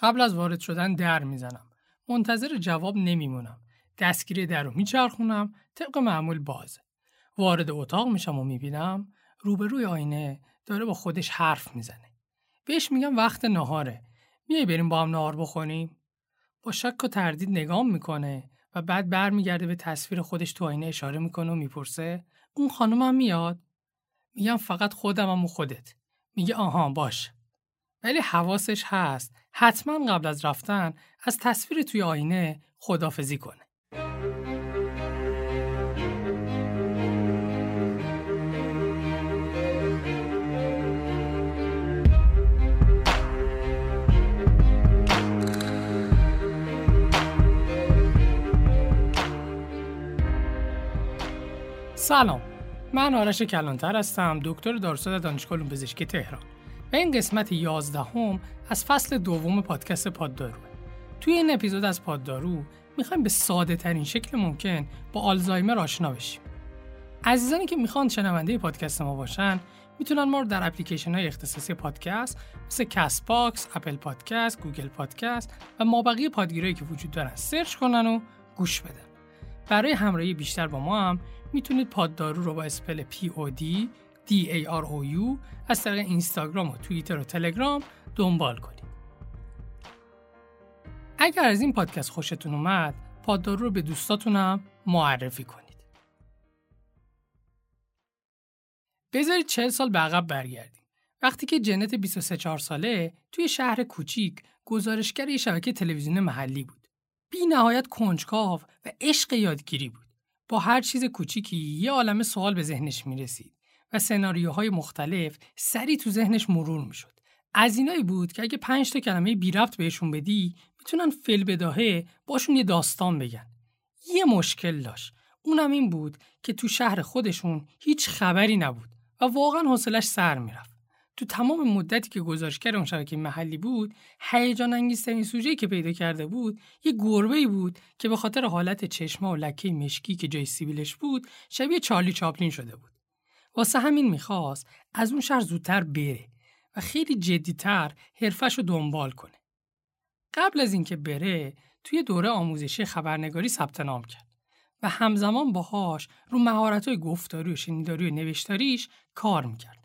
قبل از وارد شدن در میزنم. منتظر جواب نمیمونم. دستگیری در رو میچرخونم، طبق معمول باز. وارد اتاق میشم و میبینم روبروی آینه داره با خودش حرف میزنه. بهش میگم وقت ناهاره. میای بریم با هم ناهار بخوریم؟ با شک و تردید نگام میکنه و بعد برمیگرده به تصویر خودش تو آینه اشاره میکنه و میپرسه اون خانومم میاد؟ میگم فقط خودمم و خودت. میگه آها باش. ولی حواسش هست حتما قبل از رفتن از تصویر توی آینه خداحافظی کنه. سلام، من آرش کلانتر هستم، دکتر دارساز دانشگاه علوم پزشکی تهران و این قسمت 11 از فصل دوم پادکست پاددارو. توی این اپیزود از پاددارو میخوایم به ساده ترین شکل ممکن با آلزایمر آشنا بشیم. عزیزانی که میخوان شنونده پادکست ما باشن میتونن ما رو در اپلیکیشن های اختصاصی پادکست مثل کاسپاکس، اپل پادکست، گوگل پادکست و مابقی پادگیرایی که وجود دارن سرچ کنن و گوش بدن. برای همراهی بیشتر با ما هم میتونید پاددارو رو با اسپل PODDAROU از طریق اینستاگرام و توییتر و تلگرام دنبال کنید. اگر از این پادکست خوشتون اومد، پاددارو رو به دوستاتون هم معرفی کنید. بذارید 40 سال به عقب برگردیم. وقتی که جنت 23-4 ساله توی شهر کوچیک گزارشگر یه شبکه تلویزیون محلی بود. بی نهایت کنجکاو و عشق یادگیری بود. با هر چیز کوچیکی یه عالمه سوال به ذهنش میرسید و سناریوهای مختلف سری تو ذهنش مرور میشد. از اینایی بود که اگه 5 کلمه بی ربط بهشون بدی میتونن فعل بداهه باشون یه داستان بگن. یه مشکل داشت. اونم این بود که تو شهر خودشون هیچ خبری نبود و واقعا حوصله‌اش سر میرفت. تو تمام مدتی که گزارشگر اون شبکه محلی بود، هیجان انگیزترین سوژه‌ای که پیدا کرده بود یه گربه‌ای بود که به خاطر حالت چشم‌ها و لکه مشکی که جای سیبیلش بود شبیه چارلی چاپلین شده بود. واسه همین میخواست از اون شهر زودتر بره و خیلی جدی‌تر حرفه‌شو دنبال کنه. قبل از اینکه بره توی دوره آموزشی خبرنگاری ثبت نام کرد و همزمان باهاش رو مهارت‌های گفتاری و شنیداری و نوشتاریش کار می‌کرد.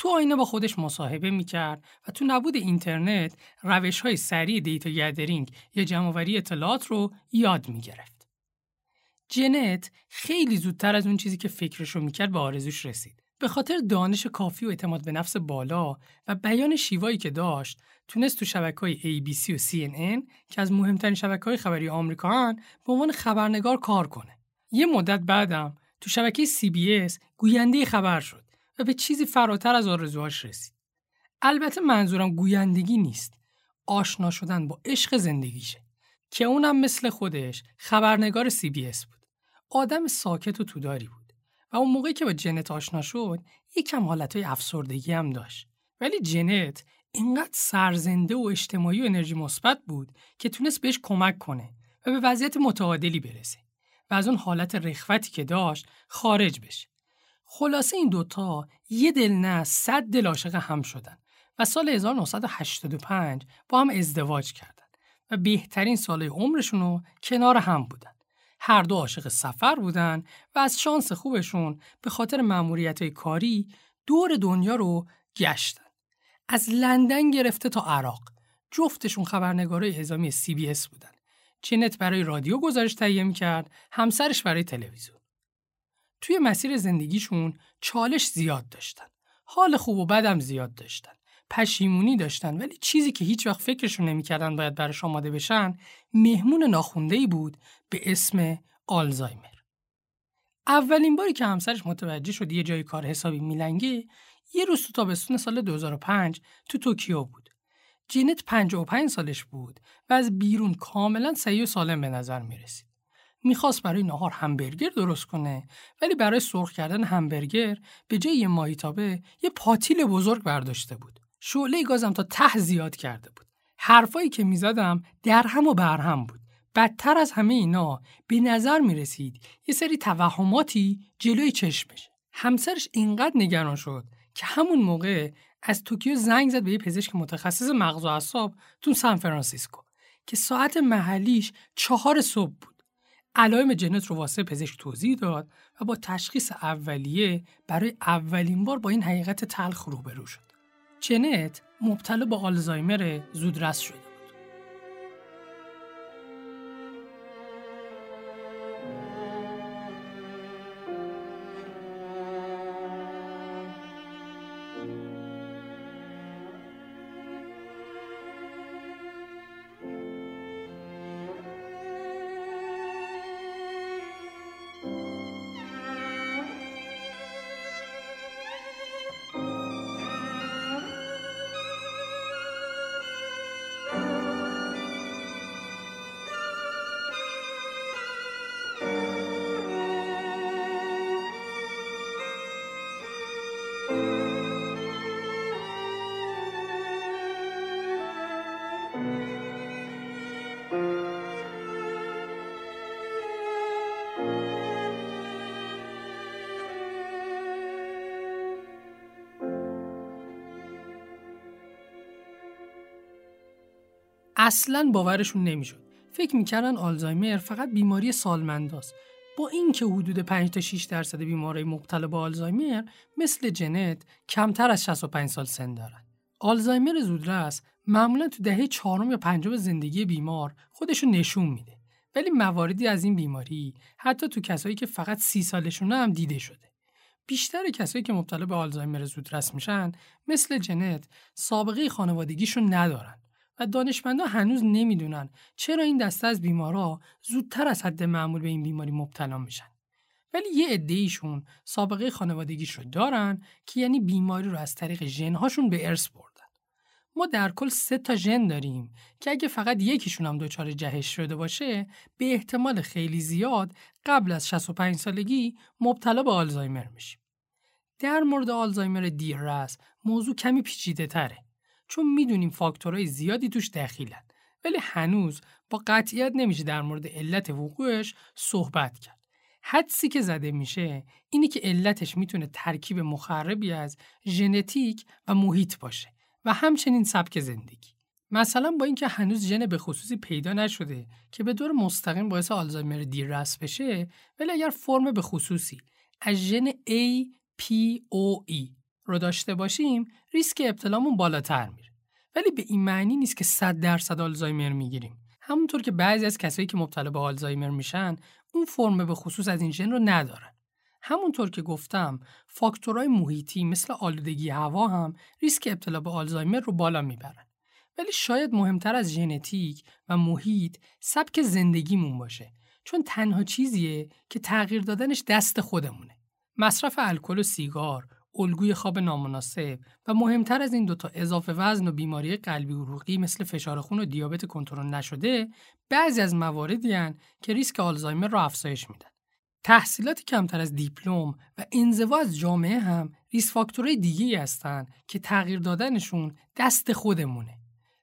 تو آینه با خودش مصاحبه می‌کرد و تو نبود اینترنت روش‌های سریع دیتا گدرینگ یا جمع‌آوری اطلاعات رو یاد می‌گرفت. جنت خیلی زودتر از اون چیزی که فکرش رو می‌کرد به آرزوش رسید. به خاطر دانش کافی و اعتماد به نفس بالا و بیان شیوایی که داشت، تونست تو شبکه‌های ABC و CNN که از مهمترین شبکه‌های خبری آمریکا هن، به عنوان خبرنگار کار کنه. یه مدت بعدم تو شبکه CBS گوینده خبر شد و به چیزی فراتر از آرزوهاش رسید. البته منظورم گویندگی نیست، آشنا شدن با عشق زندگیشه که اونم مثل خودش خبرنگار CBS بود. آدم ساکت و توداری بود و اون موقعی که با جنت آشنا شد یکم حالتهای افسردگی هم داشت، ولی جنت اینقدر سرزنده و اجتماعی و انرژی مثبت بود که تونست بهش کمک کنه و به وضعیت متعادلی برسه و از اون حالت رخوتی که داشت خارج بشه. خلاصه این دوتا یه دل نه 100 دل عاشق هم شدن و سال 1985 با هم ازدواج کردن و بهترین سالهای عمرشون رو کنار هم بودن. هر دو عاشق سفر بودن و از شانس خوبشون به خاطر مأموریت‌های کاری دور دنیا رو گشتن. از لندن گرفته تا عراق. جفتشون خبرنگارای اعزامی CBS بودن. جنت برای رادیو گزارش تهیه می‌کرد، همسرش برای تلویزیون. توی مسیر زندگیشون چالش زیاد داشتن. حال خوب و بدم زیاد داشتن. پشیمونی داشتن، ولی چیزی که هیچ وقت فکرشون نمی‌کردن باید براش آماده بشن، مهمون ناخونده‌ای بود به اسم آلزایمر. اولین باری که همسرش متوجه شد یه جای کار حسابی میلنگه، یه روز تو تابستون سال 2005 تو توکیو بود. جنت 55 سالش بود و از بیرون کاملاً صحیح و سالم به نظر میرسید. میخواست برای ناهار همبرگر درست کنه، ولی برای سرخ کردن همبرگر به جای یه ماهیتابه یه پاتیل بزرگ برداشته بود. شعله گازم تا ته زیاد کرده بود. حرفایی که میزدم درهم و برهم بود. بدتر از همه اینا به نظر می رسید یه سری توهماتی جلوی چشمش. همسرش اینقدر نگران شد که همون موقع از توکیو زنگ زد به یه پزشک متخصص مغز و اعصاب تو سن فرانسیسکو که ساعت محلیش 4 صبح بود. علائم جنت رو واسه پزشک توضیح داد و با تشخیص اولیه برای اولین بار با این حقیقت تلخ روبرو شد. جنت مبتلا به آلزایمر زودرس شده بود. اصلاً باورشون نمیشد. فکر میکردن آلزایمر فقط بیماری سالمنداست. با اینکه حدود 5-6% بیمارای مبتلا به آلزایمر مثل جنت کمتر از 65 سال سن دارن. آلزایمر زودرس معمولاً تو دهه 4 یا 5 زندگی بیمار خودش رو نشون میده. ولی مواردی از این بیماری حتی تو کسایی که فقط 30 سالشونه هم دیده شده. بیشتر کسایی که مبتلا به آلزایمر زودرس میشن مثل جنت سابقه خانوادگیشون ندارن. و دانشمندان هنوز نمیدونن چرا این دسته از بیمارا زودتر از حد معمول به این بیماری مبتلا میشن. ولی یه عده‌ایشون سابقه خانوادگیش رو دارن که یعنی بیماری رو از طریق ژن‌هاشون به ارث بردن. ما در کل 3 ژن داریم که اگه فقط یکیشون هم دچار جهش شده باشه به احتمال خیلی زیاد قبل از 65 سالگی مبتلا به آلزایمر میشیم. در مورد آلزایمر دیررس موضوع کمی پیچیده‌تره. چون میدونیم فاکتورهای زیادی توش دخیلن ولی هنوز با قطعیت نمیشه در مورد علت وقوعش صحبت کرد. حدسی که زده میشه اینه که علتش میتونه ترکیب مخربی از ژنتیک و محیط باشه و همچنین سبک زندگی. مثلا با اینکه هنوز ژن به خصوصی پیدا نشده که به طور مستقیم باعث آلزایمر دیررس بشه، ولی اگر فرم به خصوصی از ژن APOE رو داشته باشیم ریسک ابتلامون بالاتر میره، ولی به این معنی نیست که 100% آلزایمر میگیریم. همونطور که بعضی از کسایی که مبتلا به آلزایمر میشن اون فرم به خصوص از این ژن رو ندارن. همونطور که گفتم فاکتورهای محیطی مثل آلودگی هوا هم ریسک ابتلا به آلزایمر رو بالا میبرن، ولی شاید مهمتر از ژنتیک و محیط سبک زندگیمون باشه، چون تنها چیزیه که تغییر دادنش دست خودمونه. مصرف الکل و سیگار، الگوی خواب نامناسب و مهمتر از این دوتا اضافه وزن و بیماری قلبی عروقی مثل فشار خون و دیابت کنترل نشده بعضی از مواردی هستند که ریسک آلزایمر را افزایش میدن. تحصیلات کمتر از دیپلم و انزوا از جامعه هم ریسک فاکتورهای دیگه‌ای هستند که تغییر دادنشون دست خودمونه.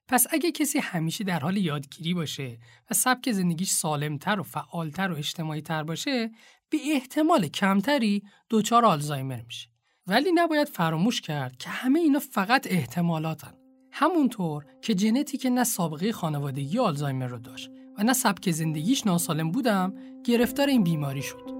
پس اگه کسی همیشه در حال یادگیری باشه و سبک زندگیش سالمتر و فعالتر و اجتماعی‌تر باشه به احتمال کمتری دچار آلزایمر میشه. ولی نباید فراموش کرد که همه اینا فقط احتمالاتن. همونطور که جنتی که نه سابقه خانوادگی آلزایمر رو داشت و نه سبک زندگیش ناسالم بودم گرفتار این بیماری شد.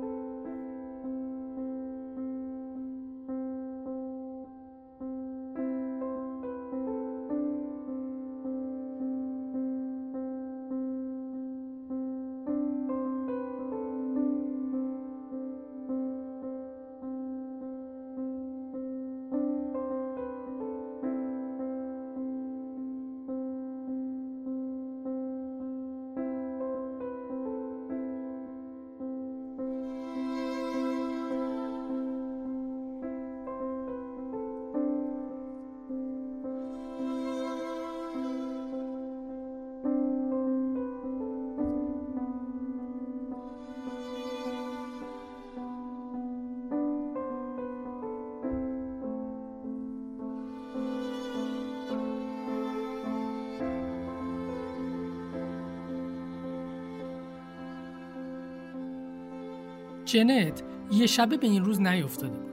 جنت یه شبه به این روز نیفتاده بود.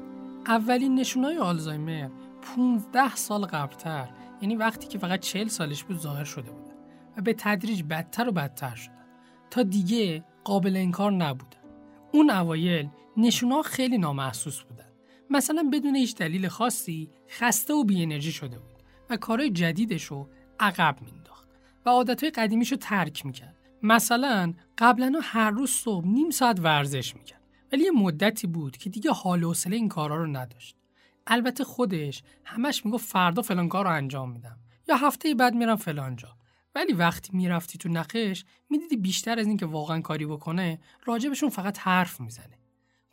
اولین نشونه‌های آلزایمر 15 سال قبلتر، یعنی وقتی که فقط 40 سالش بود، ظاهر شده بودن و به تدریج بدتر و بدتر شدن تا دیگه قابل انکار نبودن. اون اوایل نشونه‌ها خیلی نامحسوس بودن. مثلا بدون هیچ دلیل خاصی خسته و بی انرژی شده بود و کارهای جدیدشو عقب مینداخت و عادتهای قدیمیشو ترک میکرد. مثلا قبلا هر روز صبح نیم ساعت ورزش میکرد، ولی یه مدتی بود که دیگه حال و حوصله این کارا رو نداشت. البته خودش همش میگفت فردا فلان کار رو انجام میدم یا هفته بعد میرم فلان جا، ولی وقتی میرفتی تو نقش میدیدی بیشتر از این که واقعا کاری بکنه راجبشون فقط حرف میزنه.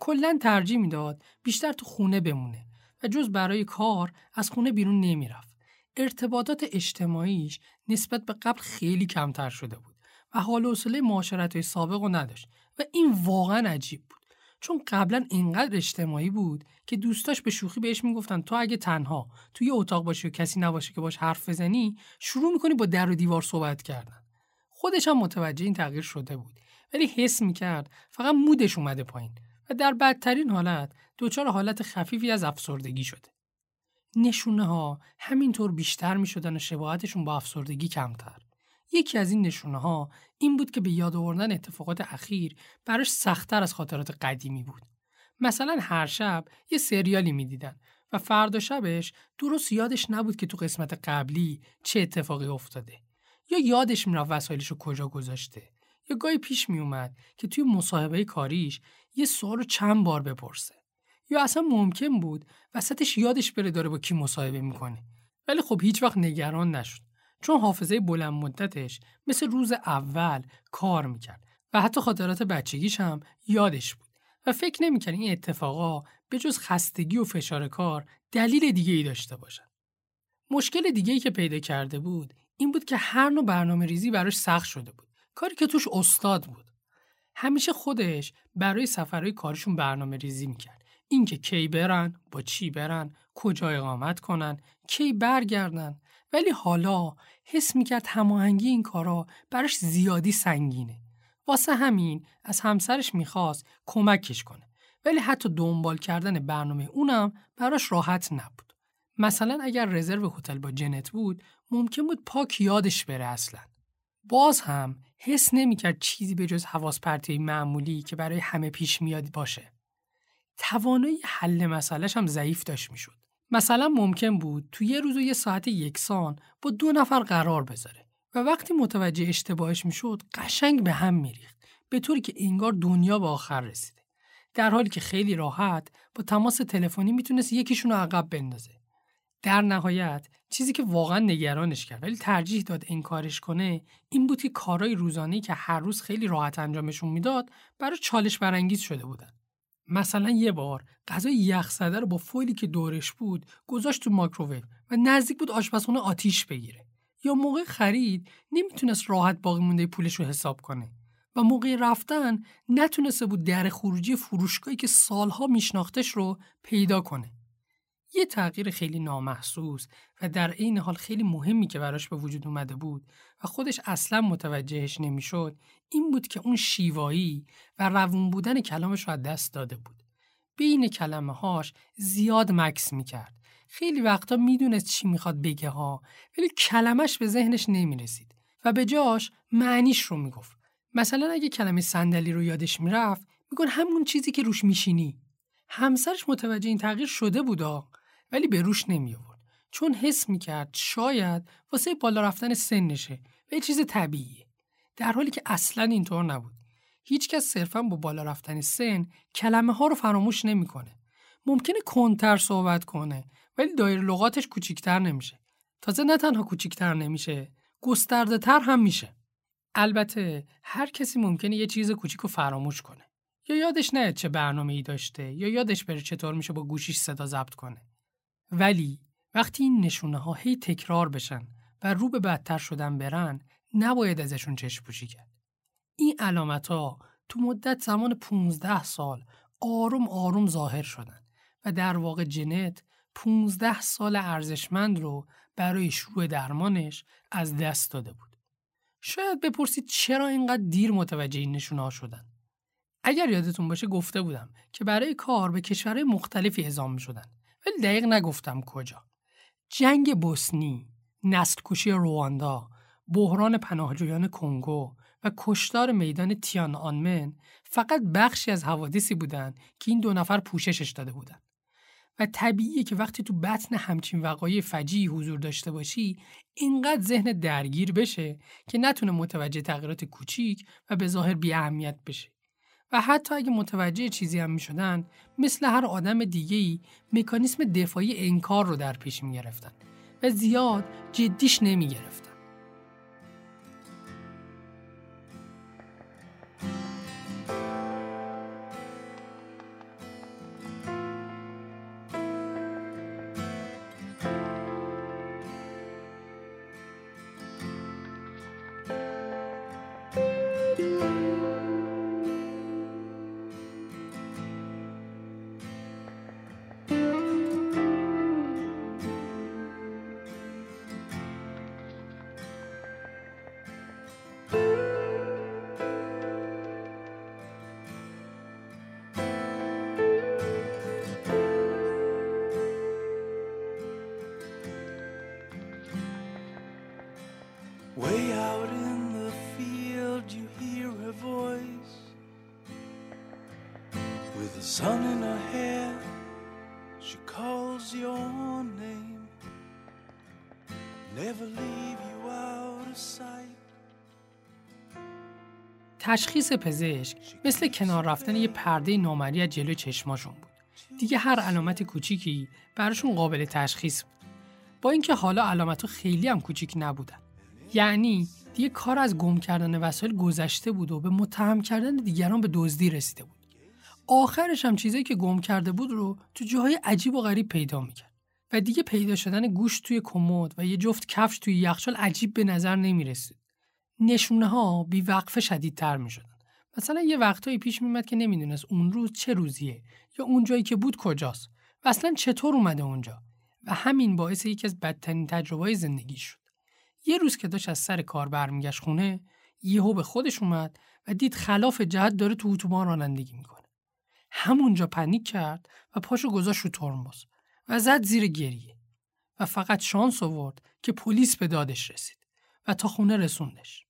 کلا ترجیح میداد بیشتر تو خونه بمونه و جز برای کار از خونه بیرون نمیرفت. ارتباطات اجتماعیش نسبت به قبل خیلی کمتر شده بود و حال و حوصله معاشرت‌های سابق رو نداشت و این واقعا عجیب بود، چون قبلا اینقدر اجتماعی بود که دوستاش به شوخی بهش میگفتن تو اگه تنها توی یه اتاق باشی و کسی نباشه که باش حرف بزنی، شروع میکنی با در و دیوار صحبت کردن. خودش هم متوجه این تغییر شده بود، ولی حس میکرد فقط مودش اومده پایین و در بدترین حالت دچار حالت خفیفی از افسردگی شده. نشونه ها همینطور بیشتر میشدن و شباهتشون با افسردگی کمتر. یکی از این نشونه‌ها این بود که به یاد آوردن اتفاقات اخیر براش سخت‌تر از خاطرات قدیمی بود. مثلا هر شب یه سریالی می‌دیدن و فردا شبش درست یادش نبود که تو قسمت قبلی چه اتفاقی افتاده، یا یادش می‌رفت وسایلشو کجا گذاشته، یا گاهی پیش میومد که توی مصاحبه کاریش یه سوالو چند بار بپرسه، یا اصلا ممکن بود وسطش یادش بره داره با کی مصاحبه می‌کنه. ولی خب هیچ وقت نگران نشد، چون حافظه بلند مدتش مثل روز اول کار میکرد و حتی خاطرات بچگیش هم یادش بود و فکر نمیکرد این اتفاقا به جز خستگی و فشار کار دلیل دیگه ای داشته باشن. مشکل دیگه ای که پیدا کرده بود این بود که هر نوع برنامه ریزی براش سخت شده بود، کاری که توش استاد بود. همیشه خودش برای سفرهای کارشون برنامه ریزی میکرد، اینکه کی برن، با چی برن، کجا اقامت کنن، کی برگردن، ولی حالا حس میکرد هماهنگی این کارا براش زیادی سنگینه. واسه همین از همسرش میخواست کمکش کنه، ولی حتی دنبال کردن برنامه اونم براش راحت نبود. مثلا اگر رزرو هتل با جنت بود، ممکن بود پاک یادش بره اصلا. باز هم حس نمیکرد چیزی به جز حواس پرتی معمولی که برای همه پیش میاد باشه. توانایی حل مسئله‌ش هم ضعیف داشت میشد. مثلا ممکن بود تو یه روز و یه ساعت یکسان با 2 نفر قرار بذاره و وقتی متوجه اشتباهش میشد قشنگ به هم میریخت، به طوری که انگار دنیا به آخر رسیده، در حالی که خیلی راحت با تماس تلفنی میتونست یکیشون رو عقب بندازه. در نهایت چیزی که واقعا نگرانش کرد ولی ترجیح داد انکارش کنه این بود که کارهای روزانه‌ای که هر روز خیلی راحت انجامشون میداد برای چالش برانگیز شده بودن. مثلا یه بار غذای یخزده رو با فویلی که دورش بود گذاشت تو مایکروویو و نزدیک بود آشپزخونه آتیش بگیره. یا موقع خرید نمیتونست راحت باقی مونده پولش رو حساب کنه و موقع رفتن نتونسته بود در خروجی فروشگاهی که سالها میشناختش رو پیدا کنه. یه تغییر خیلی نامحسوس و در عین حال خیلی مهمی که براش به وجود اومده بود و خودش اصلا متوجهش نمیشد این بود که اون شیوایی و روون بودن کلامش رو از دست داده بود. بین کلمه‌هاش زیاد مکث میکرد. خیلی وقتا میدونست چی میخواد بگه ها، ولی کلمش به ذهنش نمیرسید و به جاش معنیش رو میگفت. مثلا اگه کلمه صندلی رو یادش میرفت میگن همون چیزی که روش میشینی. همسرش متوجه این تغییر شده بود ولی به روش نمی آورد، چون حس میکرد شاید واسه بالا رفتن سنشه و یه چیز طبیعیه، در حالی که اصلا اینطور نبود. هیچکس صرفا با بالا رفتن سن کلمه ها رو فراموش نمیکنه. ممکنه کندتر صحبت کنه ولی دایره لغاتش کوچیک‌تر نمیشه. تازه نه تنها کوچیک‌تر نمیشه، گسترده‌تر هم میشه. البته هر کسی ممکنه یه چیز کوچیکو فراموش کنه، یا یادش نیاد چه برنامه‌ای داشته، یا یادش بره چطور میشه با گوشیش صدا ضبط کنه. ولی وقتی این نشونه‌ها هی تکرار بشن و رو به بدتر شدن برن، نباید ازشون چشم پوشی کرد. این علامت‌ها تو مدت زمان 15 سال آروم آروم ظاهر شدن و در واقع جنت 15 سال ارزشمند رو برای شروع درمانش از دست داده بود. شاید بپرسید چرا اینقدر دیر متوجه این نشونه‌ها شدن. اگر یادتون باشه گفته بودم که برای کار به کشورهای مختلفی اعزام می‌شدن، ولی دقیق نگفتم کجا. جنگ بوسنی، نسل‌کشی رواندا، بحران پناهجویان کنگو و کشتار میدان تیان آنمن فقط بخشی از حوادثی بودند که این دو نفر پوششش داده بودند. و طبیعیه که وقتی تو بطن همچین وقایع فجیعی حضور داشته باشی، اینقدر ذهن درگیر بشه که نتونه متوجه تغییرات کوچیک و به ظاهر بی‌اهمیت بشه. و حتی اگه متوجه چیزی هم می‌شدن، مثل هر آدم دیگه‌ای مکانیسم دفاعی انکار رو در پیش می‌گرفتن و زیاد جدیش نمی‌گرفتن. تشخیص پزشک مثل کنار رفتن یه پرده نامری از جلوی چشماشون بود. دیگه هر علامت کوچیکی براشون قابل تشخیص بود. با اینکه حالا علامتو خیلی هم کوچیک نبودن. یعنی دیگه کار از گم کردن وسایل گذشته بود و به متهم کردن دیگران به دزدی رسیده بود. آخرش هم چیزایی که گم کرده بود رو تو جاهای عجیب و غریب پیدا میکرد. و دیگه پیدا شدن گوشت توی کمد و یه جفت کفش توی یخچال عجیب به نظر نمی‌رسید. نشونه‌ها بیوقفه شدیدتر می‌شدن. مثلا یه وقتایی پیش می‌اومد که نمی‌دونست اون روز چه روزیه یا اون جایی که بود کجاست و اصلا چطور اومده اونجا. و همین باعث یکی از بدترین تجربه‌های زندگیش شد. یه روز که داشت از سر کار برمیگشت خونه، یهو به خودش اومد و دید خلاف جهت داره تو اتوبان رانندگی می‌کنه. همونجا پنیک کرد و پاشو گذاشت رو ترمز و زد زیر گریه و فقط شانس آورد که پلیس به دادش رسید و تا خونه رسوندش.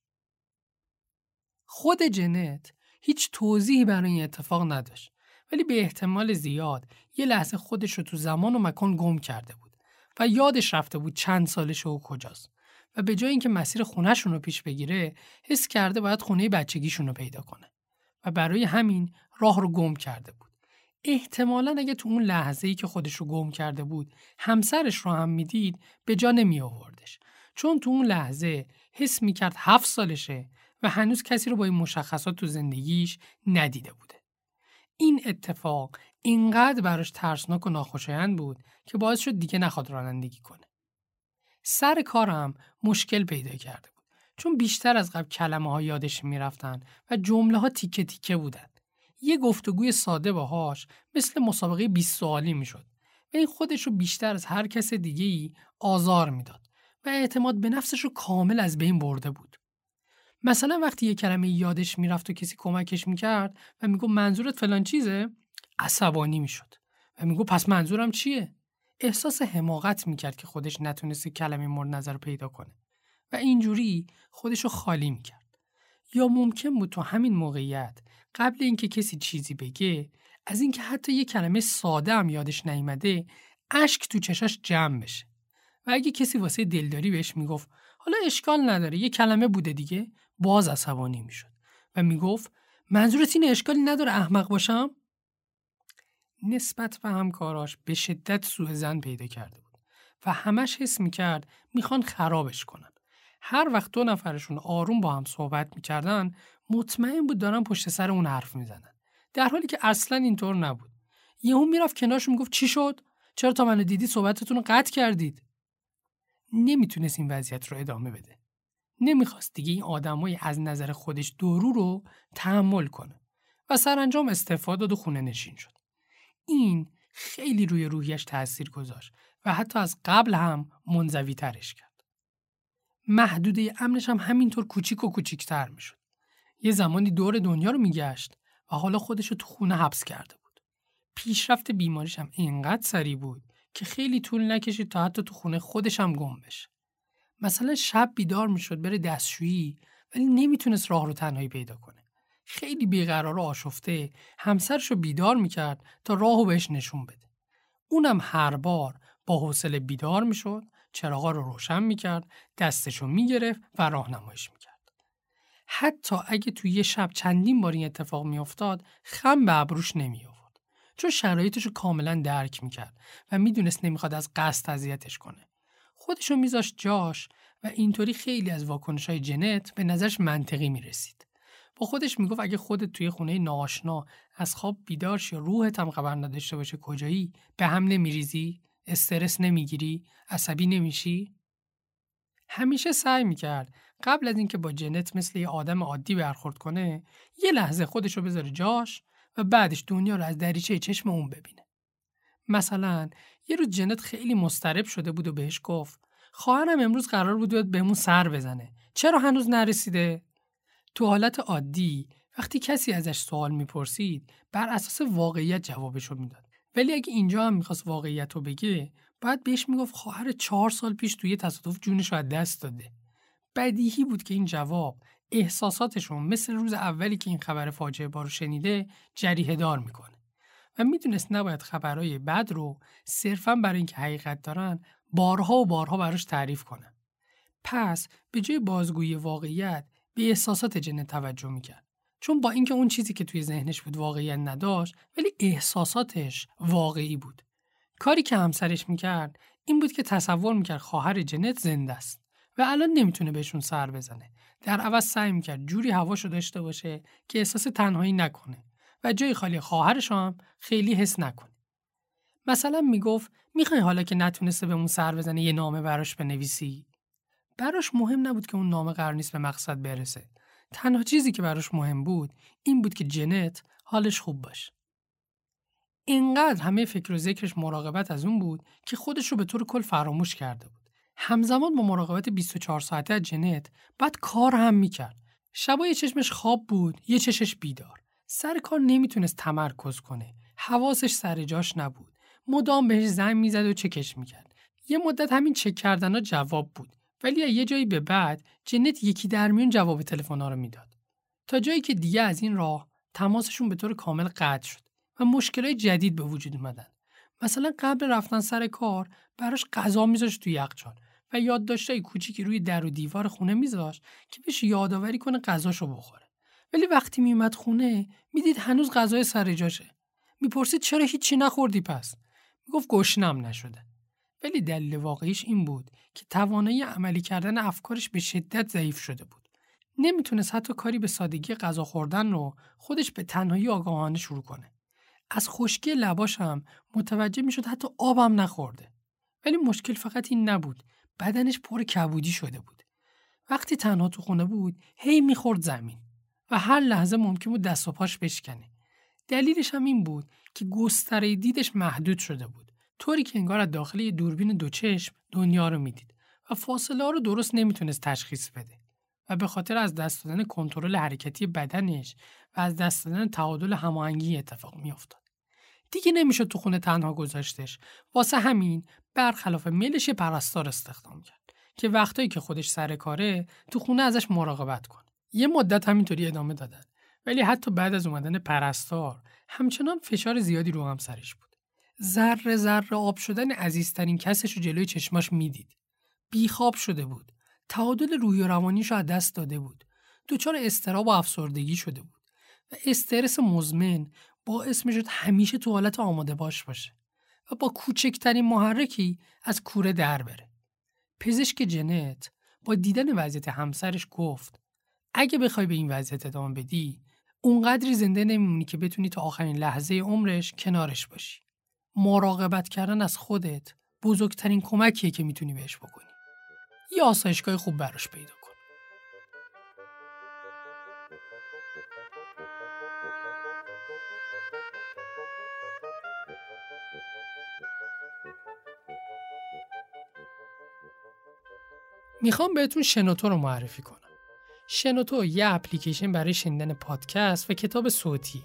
خود جنت هیچ توضیحی برای این اتفاق نداشت، ولی به احتمال زیاد یه لحظه خودش رو تو زمان و مکان گم کرده بود و یادش رفته بود چند سالشه و کجاست و به جای اینکه مسیر خونه‌شون رو پیش بگیره، حس کرده باید خونه بچگیشون رو پیدا کنه و برای همین راه رو گم کرده بود. احتمالاً اگه تو اون لحظه‌ای که خودش رو گم کرده بود همسرش رو هم میدید، به جا نمی آوردش، چون تو اون لحظه حس میکرد 7 سالشه و هنوز کسی رو با این مشخصات تو زندگیش ندیده بوده. این اتفاق اینقدر براش ترسناک و ناخوشایند بود که باعث شد دیگه نخواد رانندگی کنه. سر کارم مشکل پیدا کرده بود، چون بیشتر از قبل کلمه‌ها یادش میرفتن و جمله‌ها تیکه تیکه بودن. یه گفتگوی ساده باهاش مثل مسابقه 20 سوالی میشد و این خودش رو بیشتر از هر کس دیگه‌ای آزار میداد و اعتماد به نفسش رو کامل از بین برده بود. مثلا وقتی یه کلمه یادش میرفت و کسی کمکش میکرد و میگو منظورت فلان چیزه، عصبانی میشد و میگو پس منظورم چیه؟ احساس حماقت میکرد که خودش نتونست کلمه مورد نظر پیدا کنه و اینجوری خودش رو خالی میکرد. یا ممکن بود تو همین موقعیت قبل اینکه کسی چیزی بگه، از اینکه حتی یه کلمه ساده هم یادش نیامده، اشک تو چشاش جمع بشه. و اگه کسی واسه دلداری بهش میگفت حالا اشکال نداره یه کلمه بوده دیگه، باز عصبانی میشد و میگفت منظورت اینه اشکالی نداره احمق باشم؟ نسبت به همکاراش به شدت سوء ظن پیدا کرده بود و همش حس میکرد میخوان خرابش کنن. هر وقت دو نفرشون آروم با هم صحبت میکردن، مطمئن بود دارن پشت سر اون حرف میزنن، در حالی که اصلا اینطور نبود. یهو میرفت کنارش میگفت چی شد؟ چرا تا منو دیدی صحبتتون رو قطع کردید؟ نمیتونست این وضعیت رو ادامه بده. نمیخواست دیگه این آدمای از نظر خودش دورو رو تحمل کنه و سرانجام استعفا داد و خونه نشین شد. این خیلی روی روحیش تأثیر گذاشت و حتی از قبل هم منزوی ترش کرد. محدوده امنش هم همینطور کوچیک و کوچیکتر میشد. یه زمانی دور دنیا رو میگشت و حالا خودش رو تو خونه حبس کرده بود. پیشرفت بیماریش هم اینقدر سریع بود که خیلی طول نکشید تا حتی تو خونه خودش هم گم بشه. مثلا شب بیدار میشد بره دستشویی ولی نمیتونست راه رو تنهایی پیدا کنه. خیلی بیقرار و آشفته همسرشو بیدار میکرد تا راهو بهش نشون بده. اونم هر بار با حوصله بیدار میشد، چراغا رو روشن میکرد، دستشو میگرفت و راهنماییش میکرد. حتی اگه تو یه شب چندین بار این اتفاق میافتاد، خم به ابروش نمیآورد، چون شرایطشو کاملا درک میکرد و میدونست نمیخواد از قصد اذیتش کنه. خودشو میذاشت جاش و اینطوری خیلی از واکنش‌های جنت به نظرش منطقی میرسید. با خودش میگفت اگه خودت توی خونه ناآشنا از خواب بیدار شی، روحت هم خبر نداشته باشه کجایی، به هم نمیریزی، استرس نمیگیری، عصبی نمیشی. همیشه سعی میکرد قبل از اینکه با جنت مثل یه آدم عادی برخورد کنه، یه لحظه خودشو بذاره جاش و بعدش دنیا رو از دریچه چشم اون ببینه. مثلا یه روز جنت خیلی مضطرب شده بود و بهش گفت خواهرم امروز قرار بود بیاد بهمون سر بزنه، چرا هنوز نرسیده؟ تو حالت عادی وقتی کسی ازش سوال میپرسید بر اساس واقعیت جوابشو میداد، ولی اگه اینجا هم میخواست واقعیت رو بگه باید بهش میگفت خواهر 4 سال پیش توی تصادف جونش رو از دست داده. بدیهی بود که این جواب احساساتشون مثل روز اولی که این خبر فاجعه بارو شنیده جریحه دار میکنه و میدونست نباید خبرهای بد رو صرفاً برای اینکه حقیقت دارن بارها و بارها براش تعریف کنه. پس به جای بازگویی واقعیت به احساسات جنت توجه میکرد، چون با اینکه اون چیزی که توی ذهنش بود واقعیت نداشت ولی احساساتش واقعی بود. کاری که همسرش میکرد این بود که تصور میکرد خواهر جنت زنده است و الان نمیتونه بهشون سر بزنه، در عوض سعی میکرد جوری هواشو داشته باشه که احساس تنهایی نکنه و جای خالی خواهرش هم خیلی حس نکنه. مثلا میگفت میخوای حالا که نتونسته بهمون سر بزنه یه نامه براش بنویسی؟ براش مهم نبود که اون نامه قرار نیست به مقصد برسه. تنها چیزی که براش مهم بود این بود که جنت حالش خوب باشه. اینقدر همه فکر و ذکرش مراقبت از اون بود که خودش رو به طور کل فراموش کرده بود. همزمان با مراقبت 24 ساعته جنت بعد کار هم میکرد. شبا یه چشمش خواب بود، یه چشمش بیدار. سر کار نمیتونست تمرکز کنه. حواسش سر جاش نبود. مدام بهش زنگ میزد و چکش میکرد. یه مدت همین چک کردنا جواب بود. ولی از یه جایی به بعد جنت یکی در میون جواب تلفن‌ها رو میداد، تا جایی که دیگه از این راه تماسشون به طور کامل قطع شد و مشکلای جدید به وجود اومدن. مثلا قبل رفتن سر کار براش غذا میذاشت تو یخچال و یادداشتای کوچیکی روی در و دیوار خونه میذاشت که بهش یادآوری کنه غذاشو بخوره. ولی وقتی میومد خونه میدید هنوز غذای سر جاشه. میپرسید چرا هیچی نخوردی؟ پس میگفت گشنم نشده. ولی دلیل واقعیش این بود که توانایی عملی کردن افکارش به شدت ضعیف شده بود. نمیتونست حتی کاری به سادگی غذا خوردن رو خودش به تنهایی آگاهانه شروع کنه. از خشکی لباش هم متوجه میشد حتی آبم نخورده. ولی مشکل فقط این نبود، بدنش پر کبودی شده بود. وقتی تنها تو خونه بود هی میخورد زمین و هر لحظه ممکن بود دست و پاش بشکنه. دلیلش هم این بود که گستره دیدش محدود شده بود، طوری که انگار از داخل یه دوربین دوچشم دنیا رو میدید و فاصله ها رو درست نمیتونست تشخیص بده و به خاطر از دست دادن کنترل حرکتی بدنش و از دست دادن تعادل هماهنگی اتفاق میافتاد. دیگه نمیشد تو خونه تنها گذاشتش. واسه همین برخلاف میلش پرستار استخدام کرد که وقتایی که خودش سر کاره تو خونه ازش مراقبت کنه. یه مدت همینطوری ادامه دادن، ولی حتی بعد از اومدن پرستار همچنان فشار زیادی رو همسرش بود. ذره ذره آب شدن عزیزترین کسش رو جلوی چشماش میدید. بیخواب شده بود. تعادل روحی و روانیش رو از دست داده بود. دچار اضطراب و افسردگی شده بود و استرس مزمن باعث میشد همیشه تو حالت آماده باش باشه و با کوچکترین محرکی از کوره در بره. پزشک جنت با دیدن وضعیت همسرش گفت اگه بخوای به این وضعیت ادامه بدی، اونقدری زنده نمیمونی که بتونی تا آخرین لحظه عمرش کنارش باشی. مراقبت کردن از خودت بزرگترین کمکیه که میتونی بهش بکنی. یه آسایشگاه خوب براش پیدا کن. میخوام بهتون شنوتو رو معرفی کنم. شنوتو یه اپلیکیشن برای شنیدن پادکست و کتاب صوتی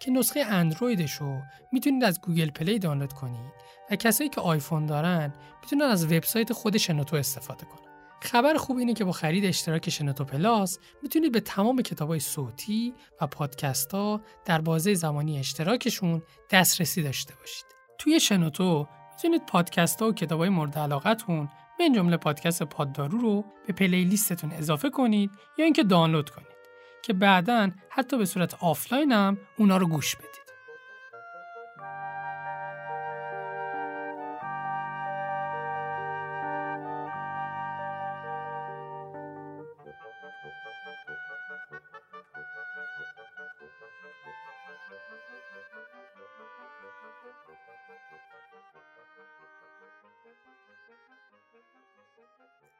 که نسخه اندرویدش رو میتونید از گوگل پلی دانلود کنید و کسایی که آیفون دارن میتونن از وبسایت خود شنوتو استفاده کنن. خبر خوب اینه که با خرید اشتراک شنوتو پلاس میتونید به تمام کتابای صوتی و پادکست‌ها در بازه زمانی اشتراکشون دسترسی داشته باشید. توی شنوتو میتونید پادکست‌ها و کتابای مورد علاقتون من جمله پادکست پاددارو رو به پلی لیستتون اضافه کنید یا اینکه دانلود کنید که بعداً حتی به صورت آفلاین هم اونا رو گوش بدید.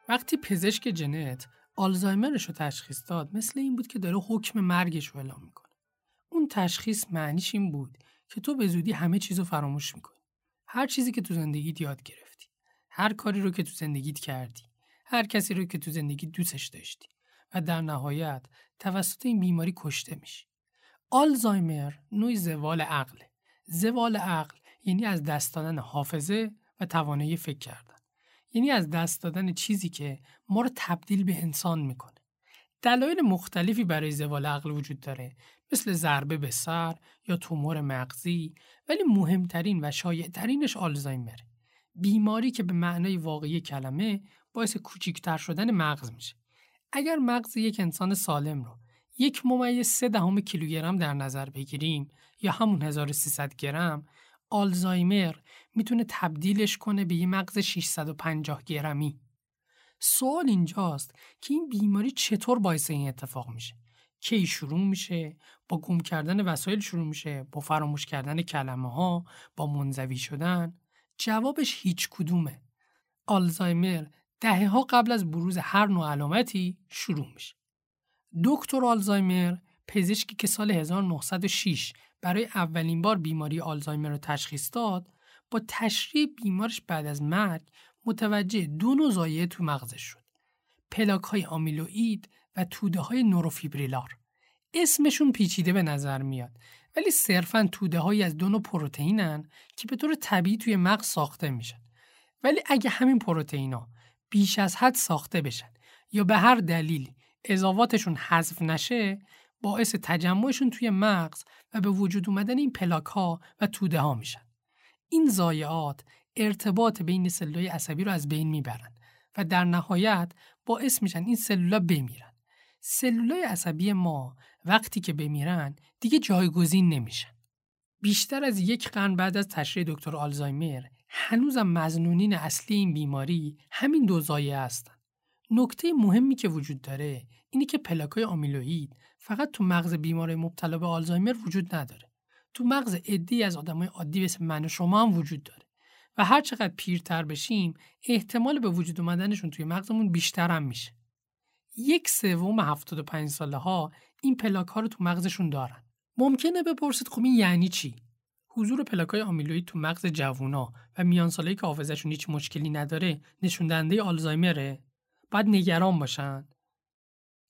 وقتی پزشک جنت آلزایمرش رو تشخیص داد، مثل این بود که داره حکم مرگش رو اعلام میکنه. اون تشخیص معنیش این بود که تو به زودی همه چیز رو فراموش میکنی. هر چیزی که تو زندگیت یاد گرفتی، هر کاری رو که تو زندگیت کردی، هر کسی رو که تو زندگیت دوستش داشتی و در نهایت توسط این بیماری کشته میشی. آلزایمر نوعی زوال عقله. زوال عقل یعنی از دست دادن حافظه و توانایی فکر کردن. یعنی از دست دادن چیزی که ما رو تبدیل به انسان میکنه. دلایل مختلفی برای زوال عقل وجود داره، مثل ضربه به سر یا تومور مغزی، ولی مهمترین و شایعترینش آلزایمر، بیماری که به معنای واقعی کلمه باعث کوچکتر شدن مغز میشه. اگر مغز یک انسان سالم رو 1.3 کیلوگرم در نظر بگیریم یا همون 1300 گرم، آلزایمر میتونه تبدیلش کنه به یه مغز 650 گرمی. سوال اینجاست که این بیماری چطور باعث این اتفاق میشه؟ کی شروع میشه؟ با گم کردن وسایل شروع میشه؟ با فراموش کردن کلمه ها؟ با منزوی شدن؟ جوابش هیچ کدومه. آلزایمر دهه‌ها قبل از بروز هر نوع علامتی شروع میشه. دکتر آلزایمر، پزشکی که سال 1906 برای اولین بار بیماری آلزایمر رو تشخیص داد، با تشریح بیمارش بعد از مرگ متوجه 2 نوع زایعه تو مغزش شد: پلاک‌های آمیلوئید و توده‌های نوروفیبریلار. اسمشون پیچیده به نظر میاد ولی صرفاً توده‌هایی از 2 نوع پروتئینن که به طور طبیعی توی مغز ساخته میشن. ولی اگه همین پروتئینا بیش از حد ساخته بشن یا به هر دلیل اضافاتشون حذف نشه، باعث تجمعشون توی مغز و به وجود اومدن این پلاک‌ها و توده‌ها میشن. این ضایعات ارتباط بین سلولای عصبی رو از بین میبرن و در نهایت باعث میشن این سلولا بمیرن. سلولای عصبی ما وقتی که بمیرن دیگه جایگزین نمیشن. بیشتر از 1 قرن بعد از تشریح دکتر آلزایمر، هنوزم مظنونین اصلی این بیماری همین 2 ضایعه هستن. نکته مهمی که وجود داره اینه که پلاک‌های آمیلوئید فقط تو مغز بیمار مبتلا به آلزایمر وجود نداره. تو مغز عده‌ای از آدمای عادی مثل من و شما هم وجود داره و هر چقدر پیرتر بشیم احتمال به وجود اومدنشون توی مغزمون بیشتر هم میشه. 1/3 75 ساله ها این پلاک ها رو تو مغزشون دارن. ممکنه بپرسید خب این یعنی چی؟ حضور پلاک‌های آمیلوئید تو مغز جوونا و میان سالهایی که حافظه‌شون هیچ مشکلی نداره نشون دهنده آلزایمره؟ باید نگران باشن؟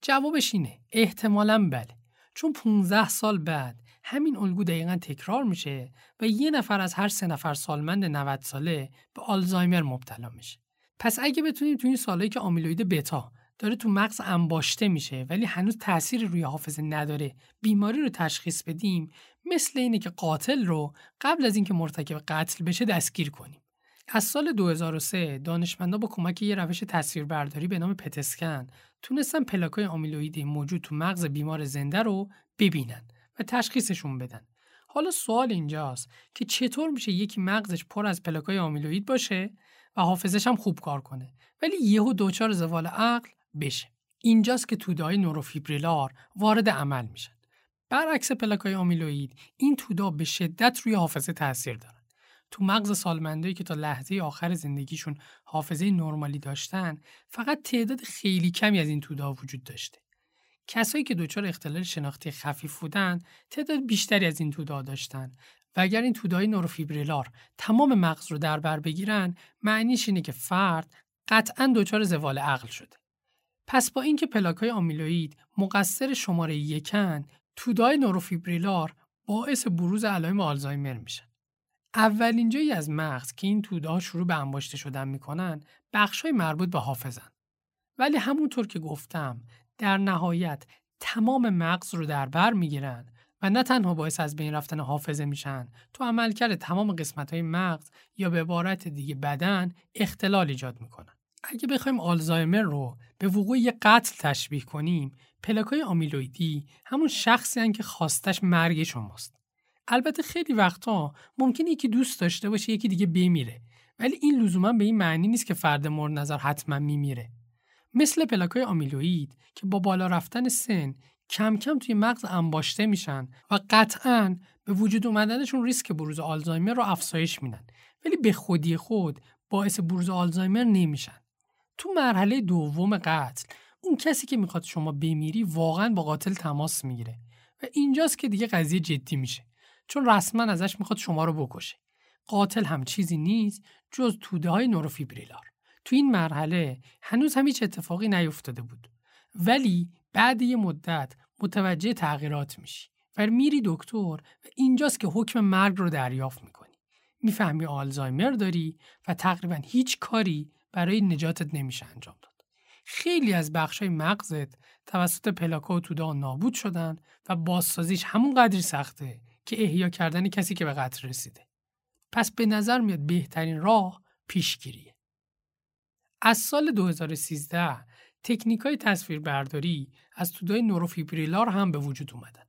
جوابش اینه، احتمالاً بله، چون 15 سال بعد همین الگو دقیقاً تکرار میشه و 1 نفر از هر 3 نفر سالمند 90 ساله به آلزایمر مبتلا میشه. پس اگه بتونیم تو این سالایی که آمیلوئید بتا داره تو مغز انباشته میشه ولی هنوز تأثیری روی حافظه نداره، بیماری رو تشخیص بدیم، مثل اینه که قاتل رو قبل از اینکه مرتکب قتل بشه دستگیر کنیم. از سال 2003 دانشمندا با کمک یه روش تصویربرداری به نام پت اسکن تونستن پلاک‌های آمیلوئیدی موجود تو مغز بیمار زنده رو ببینن و تشخیصشون بدن. حالا سوال اینجاست که چطور میشه یکی مغزش پر از پلاک‌های آمیلوئید باشه و حافظش هم خوب کار کنه ولی یهو دچار زوال عقل بشه؟ اینجاست که توده‌های نوروفیبریلار وارد عمل میشن. برعکس پلاک‌های آمیلوئید، این تودا به شدت روی حافظه تاثیر داره. تو مغز سالمندایی که تا لحظه آخر زندگیشون حافظه نرمالی داشتن، فقط تعداد خیلی کمی از این توده‌ها وجود داشته. کسایی که دچار اختلال شناختی خفیف بودن، تعداد بیشتری از این توده‌ها داشتن و اگر این توده‌های نوروفیبریلار تمام مغز رو در بر بگیرن، معنیش اینه که فرد قطعاً دچار زوال عقل شده. پس با اینکه پلاک‌های آمیلوئید مقصر شماره 1 توده‌های نوروفیبریلار باعث بروز علائم آلزایمر میشن. اولین جایی از مغز که این توده‌ها شروع به انباشته شدن میکنن بخشای مربوط به حافظن. ولی همونطور که گفتم در نهایت تمام مغز رو در بر میگیرن و نه تنها باعث از بین رفتن حافظه میشن، تو عملکرد تمام قسمت‌های مغز یا به عبارت دیگه بدن اختلال ایجاد میکنن. اگه بخوایم آلزایمر رو به وقوع یک قتل تشبیه کنیم، پلاک‌های آمیلویدی همون شخصی هن که خواستش مرگ شماست. البته خیلی وقتا ممکنه یکی دوست داشته باشه یکی دیگه بمیره، ولی این لزوما به این معنی نیست که فرد مورد نظر حتما میمیره. مثل پلاک‌های آمیلوئید که با بالا رفتن سن کم کم توی مغز انباشته میشن و قطعاً به وجود اومدنشون ریسک بروز آلزایمر رو افزایش میدن، ولی به خودی خود باعث بروز آلزایمر نمیشن. تو مرحله دوم قتل، اون کسی که میخواد شما بمیری واقعاً با قاتل تماس میگیره و اینجاست که دیگه قضیه جدی میشه، چون رسما ازش میخواد شما رو بکشه. قاتل هم چیزی نیست جز توده‌های نوروفیبریلار. تو این مرحله هنوز هم هیچ اتفاقی نیفتاده بود، ولی بعد یه مدت متوجه تغییرات میشی و میری دکتر و اینجاست که حکم مرگ رو دریافت میکنی. میفهمی آلزایمر داری و تقریبا هیچ کاری برای نجاتت نمیشه انجام داد. خیلی از بخشای مغزت توسط پلاک‌ها و توده‌ها نابود شدن و بازسازیش همون قدری سخته که احیا کردن کسی که به قتل رسیده. پس به نظر میاد بهترین راه پیشگیریه. از سال 2013 تکنیک‌های تصویربرداری از توده‌های نوروفیبریلار هم به وجود اومدن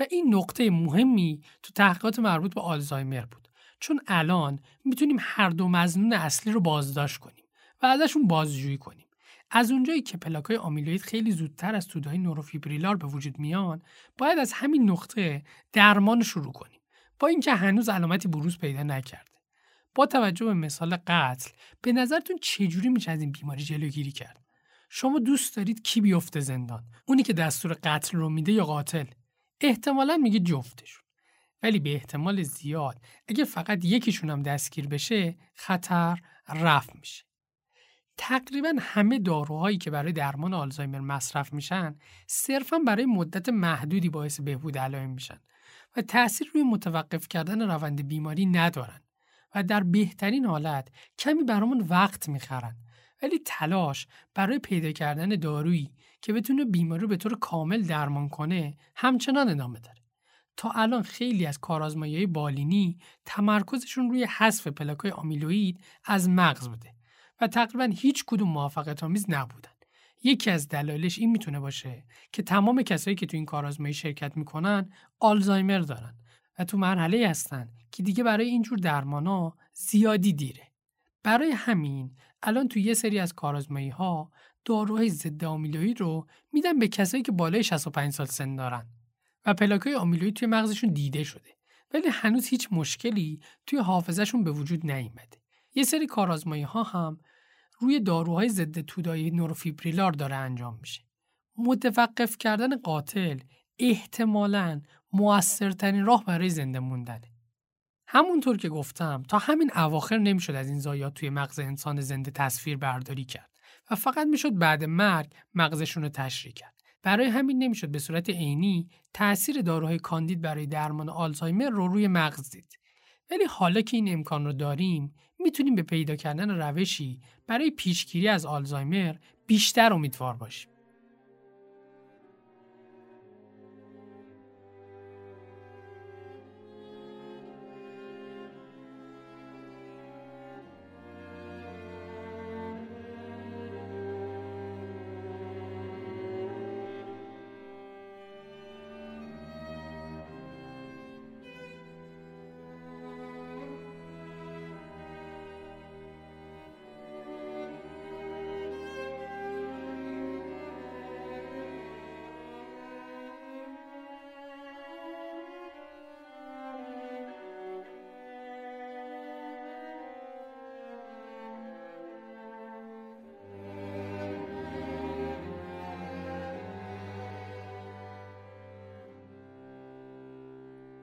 و این نقطه مهمی تو تحقیقات مربوط به آلزایمر بود، چون الان میتونیم هر دو مظنون اصلی رو بازداشت کنیم و ازشون بازجویی کنیم. از اونجایی که پلاک‌های آمیلوئید خیلی زودتر از توده‌های نوروفیبریلار به وجود میان، باید از همین نقطه درمان شروع کنیم، با اینکه هنوز علامتی بروز پیدا نکرده. با توجه به مثال قتل، به نظرتون چجوری میشه از این بیماری جلوگیری کرد؟ شما دوست دارید کی بیفته زندان؟ اونی که دستور قتل رو میده یا قاتل؟ احتمالاً میگه جفتشون. ولی به احتمال زیاد اگه فقط یکیشون هم دستگیر بشه، خطر رفع میشه. تقریباً همه داروهایی که برای درمان آلزایمر مصرف میشن، صرفاً برای مدت محدودی باعث بهبود علائم میشن و تأثیر روی متوقف کردن روند بیماری ندارن و در بهترین حالت کمی برامون وقت میخرن. ولی تلاش برای پیدا کردن دارویی که بتونه بیماری رو به طور کامل درمان کنه همچنان ادامه داره. تا الان خیلی از کارآزمایی‌های بالینی تمرکزشون روی حذف پلاک‌های آمیلوئید از مغز بوده و تقریباً هیچ کدوم موفقیت‌آمیز نبودن. یکی از دلایلش این میتونه باشه که تمام کسایی که تو این کارآزمایی شرکت میکنن آلزایمر دارن و تو مرحله هستن که دیگه برای اینجور درمانا زیادی دیره. برای همین الان تو یه سری از کارآزمایی‌ها داروهای ضد آمیلوئید رو میدن به کسایی که بالای 65 سال سن دارن و پلاک‌های آمیلوئید توی مغزشون دیده شده، ولی هنوز هیچ مشکلی توی حافظه‌شون به وجود نیامده. یه سری کارآزمایی‌ها هم روی داروهای ضد توده‌های نوروفیبریلار داره انجام میشه. متوقف کردن قاتل احتمالاً مؤثرترین راه برای زنده موندنه. همونطور که گفتم تا همین اواخر نمیشد از این ضایعات توی مغز انسان زنده تصویر برداری کرد و فقط میشد بعد مرگ مغزشون رو تشریح کرد. برای همین نمیشد به صورت عینی تأثیر داروهای کاندید برای درمان آلزایمر رو روی مغز دید. ولی حالا که این امکان رو داریم میتونیم به پیدا کردن روشی برای پیشگیری از آلزایمر بیشتر امیدوار باشیم.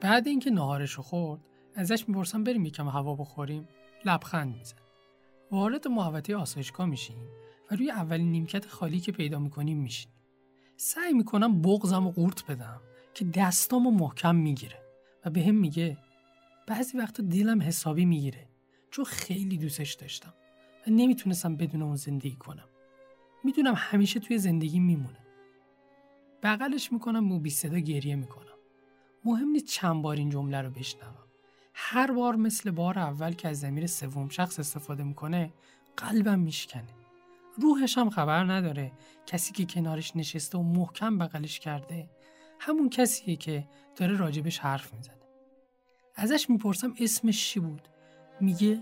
بعد اینکه ناهارشو خورد، ازش میپرسم بریم یکم هوا بخوریم، لبخند میزنه. وارد محوطه آسایشگاه میشیم و روی اولین نیمکت خالی که پیدا میکنیم میشین. سعی میکنم بغضم رو قورت بدم که دستامو محکم میگیره و و به هم میگه بعضی وقتا دلم حسابی میگیره چون خیلی دوستش داشتم و نمیتونستم بدون اون زندگی کنم. میدونم همیشه توی زندگی میمونه. بغلش میکنم و بی صدا گریه میکنم. مهم نیست چند بار این جمله رو بشنوم. هر بار مثل بار اول که از ضمیر سوم شخص استفاده میکنه قلبم میشکنه. روحش هم خبر نداره کسی که کنارش نشسته و محکم بغلش کرده همون کسیه که داره راجبش حرف میزنه. ازش میپرسم اسمش چی بود؟ میگه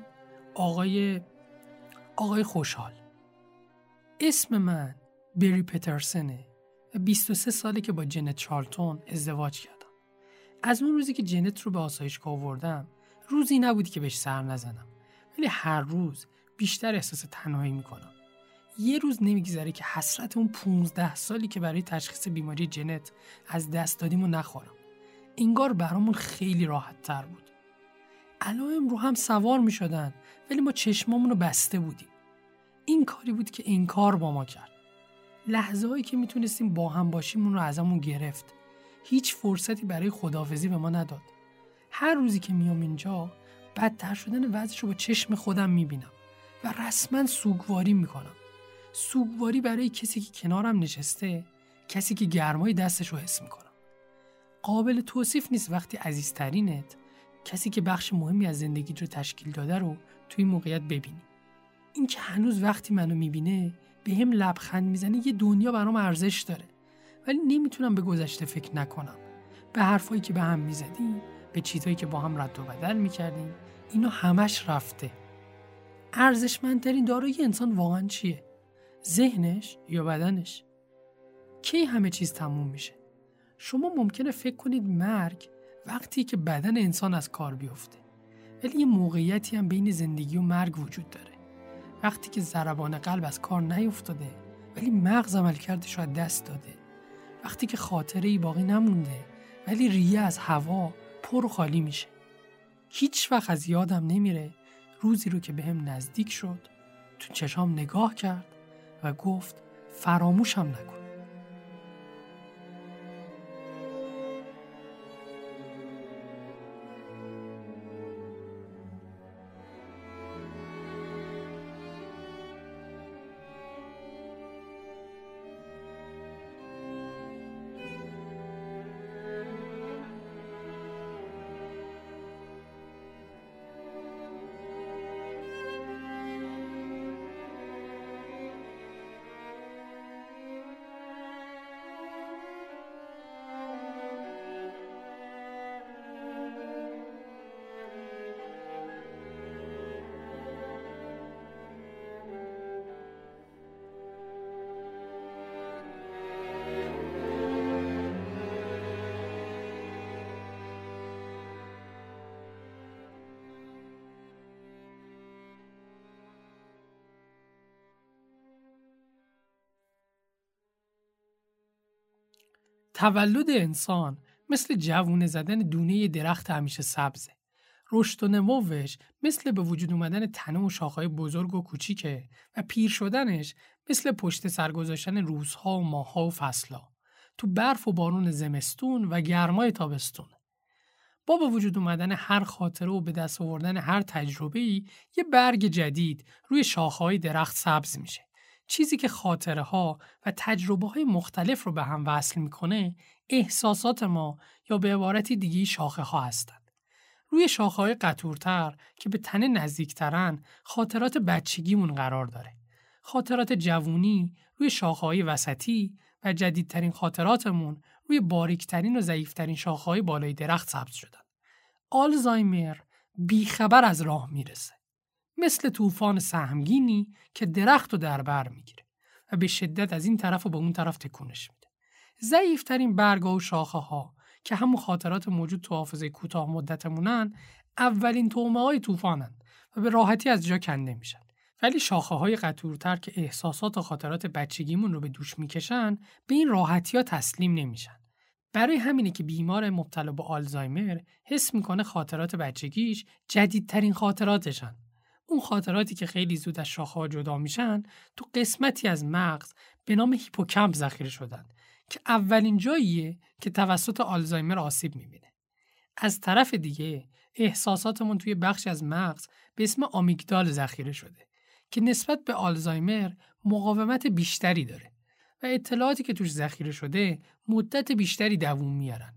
آقای خوشحال. اسم من بری پیترسنه و 23 ساله که با جنت چارلتون ازدواج کردم. از اون روزی که جنت رو به آسایشگاه آوردم روزی نبود که بهش سر نزنم، ولی هر روز بیشتر احساس تنهایی میکنم. یه روز نمیگذره که حسرت اون 15 سالی که برای تشخیص بیماری جنت از دست دادیم و نخورم. انگار برامون خیلی راحت تر بود. علائم رو هم سوار می شدن ولی ما چشمامون رو بسته بودیم. این کاری بود که این کار با ما کرد. لحظه هایی که می تونستیم با هم باشیمون رو ازمون گرفت. هیچ فرصتی برای خداحافظی به ما نداد. هر روزی که میام اینجا بدتر شدن وضعش رو با چشم خودم می بینم و رسما سوگواری می کنم. سوگواری برای کسی که کنارم نشسته، کسی که گرمای دستش رو حس می کنم. قابل توصیف نیست وقتی عزیزترینت، کسی که بخش مهمی از زندگیت رو تشکیل داده رو توی موقعیت ببینی. این که هنوز وقتی منو میبینه به هم لبخند میزنه یه دنیا برام ارزش داره، ولی نمیتونم به گذشته فکر نکنم، به حرفایی که به هم میزدیم، به چیزایی که با هم رد و بدل میکردیم. اینا همش رفته. ارزشمندترین دارایی انسان واقعا چیه؟ ذهنش یا بدنش؟ کی همه چیز تموم میشه؟ شما ممکنه فکر کنید مرگ وقتی که بدن انسان از کار بیفته، ولی یه موقعیتی هم بین زندگی و مرگ وجود داره. وقتی که ضربان قلب از کار نیفتاده ولی مغز عملکردش رو دست داده. وقتی که خاطره‌ای باقی نمونده ولی ریه از هوا پر و خالی میشه. هیچ وقت از یادم نمیره روزی رو که بهم نزدیک شد، تو چشام نگاه کرد و گفت فراموشم نکن. تولد انسان مثل جوونه زدن دونه درخت همیشه سبزه. رشد و نموش مثل به وجود اومدن تنه و شاخه‌های بزرگ و کوچیکه و پیر شدنش مثل پشت سر گذاشتن روزها و ماه‌ها و فصل‌ها تو برف و بارون زمستون و گرمای تابستون. با به وجود اومدن هر خاطره و به دست آوردن هر تجربه‌ای یه برگ جدید روی شاخه‌های درخت سبز میشه. چیزی که خاطره ها و تجربه های مختلف رو به هم وصل میکنه احساسات ما، یا به عبارتی دیگه شاخه ها هستند. روی شاخه های قطورتر که به تنه نزدیکترن خاطرات بچگیمون قرار داره. خاطرات جوونی روی شاخه های وسطی و جدیدترین خاطراتمون روی باریکترین و ضعیفترین شاخه های بالای درخت ثبت شدن. آلزایمر بیخبر از راه میرسه. مثل طوفان سهمگینی که درخت رو در بر میگیره و به شدت از این طرف و به اون طرف تکونش میده. ضعیف‌ترین برگ‌ها و شاخه‌ها که همون خاطرات موجود تو حافظه کوتاه مدتمونن، اولین طعمه‌های طوفانن و به راحتی از جا کنده میشن. ولی شاخه‌های قطورتر که احساسات و خاطرات بچگیمون رو به دوش میکشن، به این راحتی‌ها تسلیم نمیشن. برای همینه که بیمار مبتلا به آلزایمر حس میکنه خاطرات بچگیش جدیدترین خاطراتشن. اون خاطراتی که خیلی زود از شاخه‌ها جدا میشن تو قسمتی از مغز به نام هیپوکامپ ذخیره شدن که اولین جاییه که توسط آلزایمر آسیب میبینه. از طرف دیگه احساساتمون توی بخش از مغز به اسم آمیگدال ذخیره شده که نسبت به آلزایمر مقاومت بیشتری داره و اطلاعاتی که توش ذخیره شده مدت بیشتری دوام میارن.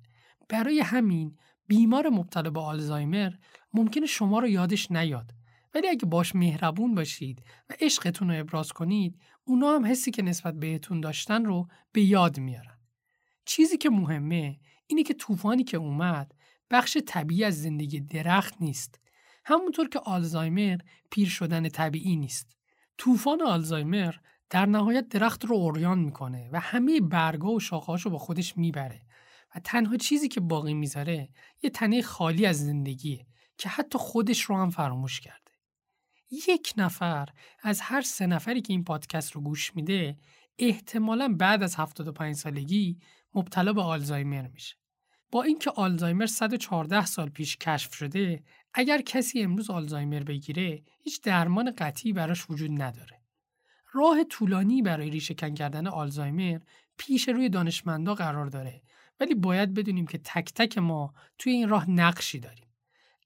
برای همین بیمار مبتلا به آلزایمر ممکنه شما رو یادش نیاد، ولی اگه باش مهربون باشید و عشقتون رو ابراز کنید، اونا هم حسی که نسبت بهتون داشتن رو به یاد میارن. چیزی که مهمه اینه که طوفانی که اومد بخش طبیعی از زندگی درخت نیست، همونطور که آلزایمر پیر شدن طبیعی نیست. طوفان آلزایمر در نهایت درخت رو عریان میکنه و همه برگا و شاخه‌هاشو با خودش میبره و تنها چیزی که باقی میذاره یه تنه خالی از زندگیه که حتی خودش رو هم فراموش کرده. یک نفر از هر 3 نفری که این پادکست رو گوش میده احتمالاً بعد از 75 سالگی مبتلا به آلزایمر میشه. با اینکه آلزایمر 114 سال پیش کشف شده، اگر کسی امروز آلزایمر بگیره هیچ درمان قطعی براش وجود نداره. راه طولانی برای ریشه‌کن کردن آلزایمر پیش روی دانشمندا قرار داره، ولی باید بدونیم که تک تک ما توی این راه نقشی داریم.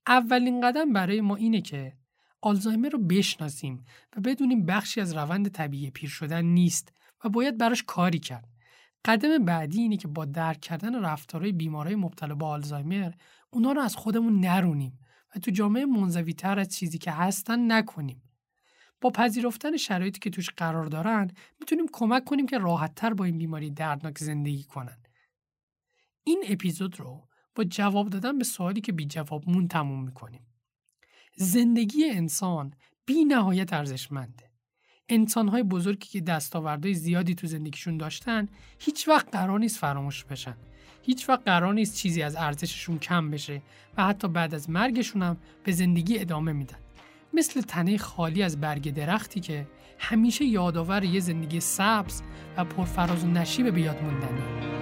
اولین قدم برای ما اینه که آلزایمر رو بشناسیم و بدونیم بخشی از روند طبیعی پیر شدن نیست و باید براش کاری کرد. قدم بعدی اینه که با درک کردن رفتارهای بیمارای مبتلا به آلزایمر اونا رو از خودمون نرونیم و تو جامعه منزوی‌تر از چیزی که هستن نکنیم. با پذیرفتن شرایطی که توش قرار دارن میتونیم کمک کنیم که راحت‌تر با این بیماری دردناک زندگی کنن. این اپیزود رو با جواب دادن به سوالی که بی جواب مون تموم میکنیم. زندگی انسان بی نهایت ارزشمنده. انسان‌های بزرگی که دستاوردهای زیادی تو زندگیشون داشتن هیچ وقت قرار نیست فراموش بشن. هیچ وقت قرار نیست چیزی از ارزششون کم بشه و حتی بعد از مرگشون هم به زندگی ادامه میدن. مثل تنه خالی از برگ درختی که همیشه یادآور یه زندگی سبز و پرفراز و نشیب به یاد موندنیه.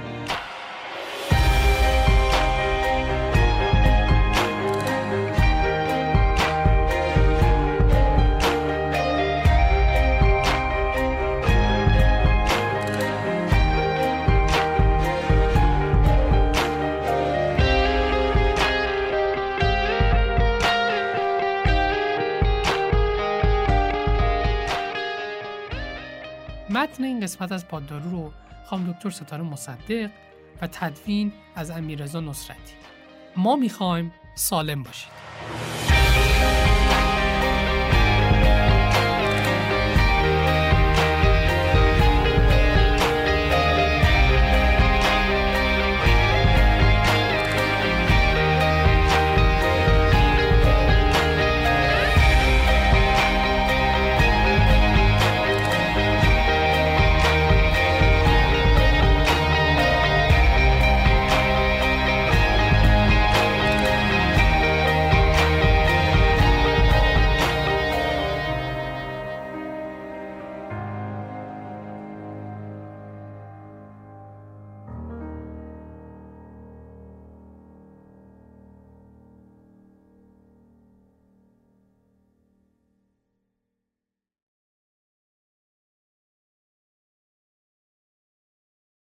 متن این قسمت از پاددارو رو خانم دکتر ستاره مصدق و تدوین از امیررضا نصرتی. ما میخوایم سالم باشید.